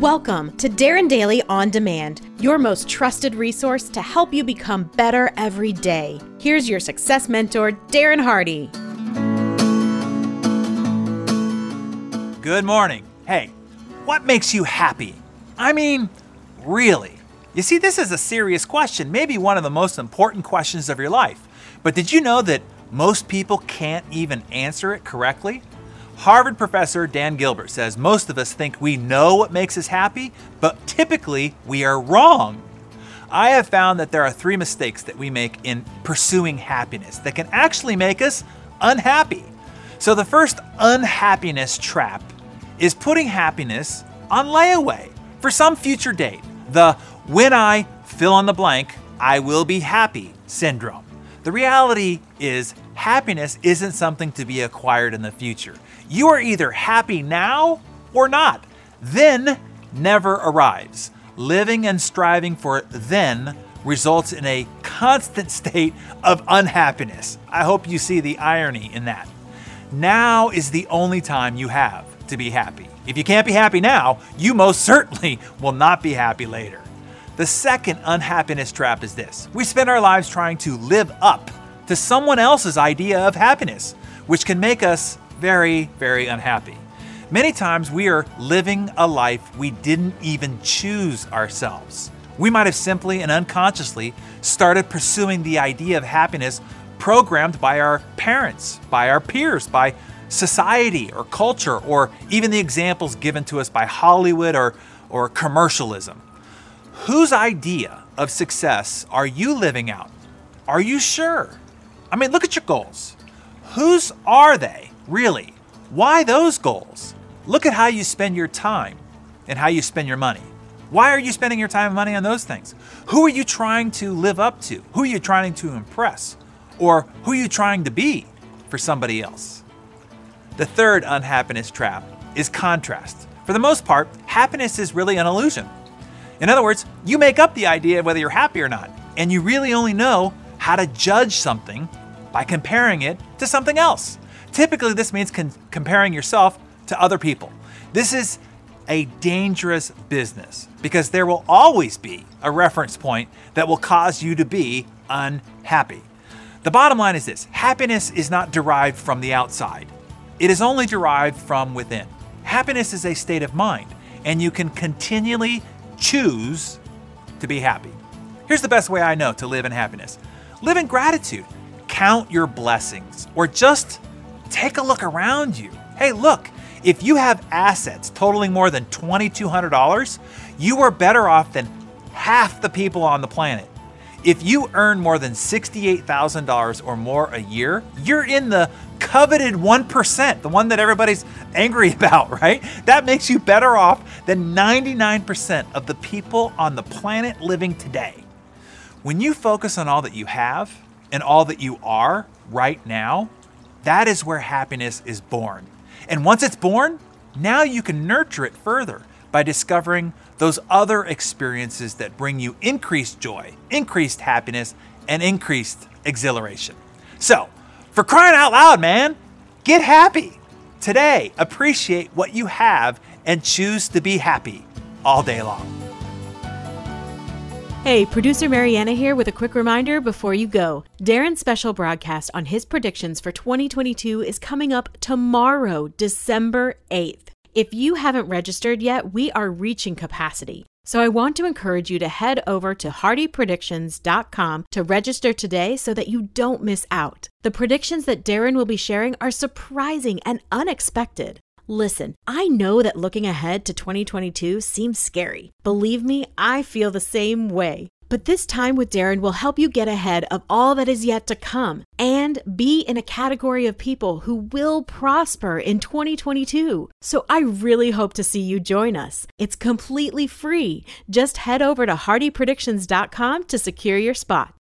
Welcome to Darren Daily On Demand, your most trusted resource to help you become better every day. Here's your success mentor, Darren Hardy. Good morning. Hey, what makes you happy? I mean, really? You see, this is a serious question, maybe one of the most important questions of your life. But did you know that most people can't even answer it correctly? Harvard professor Dan Gilbert says most of us think we know what makes us happy, but typically we are wrong. I have found that there are three mistakes that we make in pursuing happiness that can actually make us unhappy. So the first unhappiness trap is putting happiness on layaway for some future date. The when I fill in the blank, I will be happy syndrome. The reality is happiness isn't something to be acquired in the future. You are either happy now or not. Then never arrives. Living and striving for then results in a constant state of unhappiness. I hope you see the irony in that. Now is the only time you have to be happy. If you can't be happy now, you most certainly will not be happy later. The second unhappiness trap is this. We spend our lives trying to live up to someone else's idea of happiness, which can make us very, very unhappy. Many times we are living a life we didn't even choose ourselves. We might have simply and unconsciously started pursuing the idea of happiness programmed by our parents, by our peers, by society or culture, or even the examples given to us by Hollywood or commercialism. Whose idea of success are you living out? Are you sure? I mean, look at your goals. Whose are they, really? Why those goals? Look at how you spend your time and how you spend your money. Why are you spending your time and money on those things? Who are you trying to live up to? Who are you trying to impress? Or who are you trying to be for somebody else? The third unhappiness trap is contrast. For the most part, happiness is really an illusion. In other words, you make up the idea of whether you're happy or not, and you really only know how to judge something by comparing it to something else. Typically, this means comparing yourself to other people. This is a dangerous business because there will always be a reference point that will cause you to be unhappy. The bottom line is this: happiness is not derived from the outside. It is only derived from within. Happiness is a state of mind, and you can continually choose to be happy. Here's the best way I know to live in happiness. Live in gratitude. Count your blessings, or just take a look around you. Hey, look, if you have assets totaling more than $2,200, you are better off than half the people on the planet. If you earn more than $68,000 or more a year, you're in the coveted 1%, the one that everybody's angry about, right? That makes you better off than 99% of the people on the planet living today. When you focus on all that you have and all that you are right now, that is where happiness is born. And once it's born, now you can nurture it further by discovering those other experiences that bring you increased joy, increased happiness, and increased exhilaration. So, for crying out loud, man, get happy. Today, appreciate what you have and choose to be happy all day long. Hey, producer Mariana here with a quick reminder before you go. Darren's special broadcast on his predictions for 2022 is coming up tomorrow, December 8th. If you haven't registered yet, we are reaching capacity. So I want to encourage you to head over to hardypredictions.com to register today so that you don't miss out. The predictions that Darren will be sharing are surprising and unexpected. Listen, I know that looking ahead to 2022 seems scary. Believe me, I feel the same way. But this time with Darren will help you get ahead of all that is yet to come and be in a category of people who will prosper in 2022. So I really hope to see you join us. It's completely free. Just head over to hardypredictions.com to secure your spot.